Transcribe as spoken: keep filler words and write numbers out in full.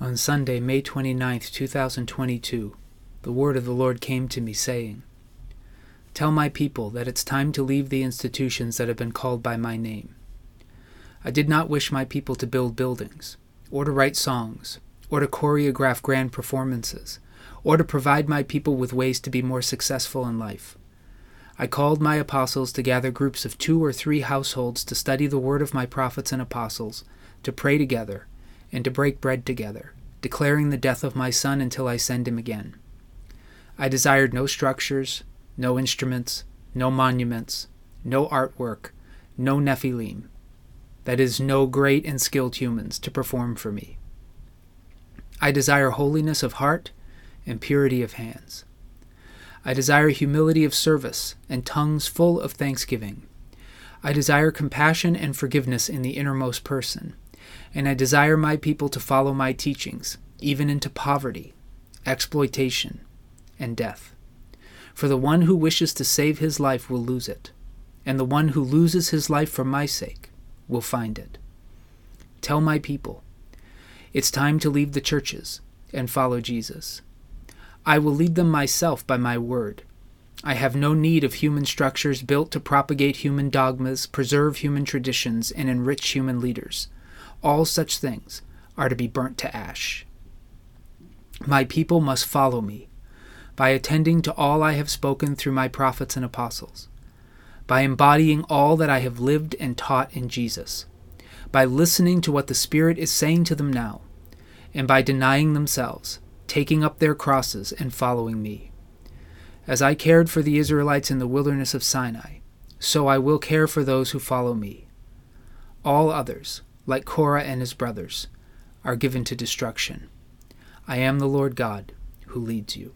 On Sunday, May twenty-ninth, two thousand twenty-two, the word of the Lord came to me, saying, "Tell my people that it's time to leave the institutions that have been called by my name." I did not wish my people to build buildings, or to write songs, or to choreograph grand performances, or to provide my people with ways to be more successful in life. I called my apostles to gather groups of two or three households to study the word of my prophets and apostles, to pray together, and to break bread together, declaring the death of my Son until I send him again. I desired no structures, no instruments, no monuments, no artwork, no Nephilim, that is, no great and skilled humans, to perform for me. I desire holiness of heart and purity of hands. I desire humility of service and tongues full of thanksgiving. I desire compassion and forgiveness in the innermost person. And I desire my people to follow my teachings, even into poverty, exploitation, and death. For the one who wishes to save his life will lose it, and the one who loses his life for my sake will find it. Tell my people, it's time to leave the churches and follow Jesus. I will lead them myself by my word. I have no need of human structures built to propagate human dogmas, preserve human traditions, and enrich human leaders. All such things are to be burnt to ash. My people must follow me by attending to all I have spoken through my prophets and apostles, by embodying all that I have lived and taught in Jesus, by listening to what the Spirit is saying to them now, and by denying themselves, taking up their crosses, and following me. As I cared for the Israelites in the wilderness of Sinai, so I will care for those who follow me. All others, like Korah and his brothers, are given to destruction. I am the Lord God who leads you.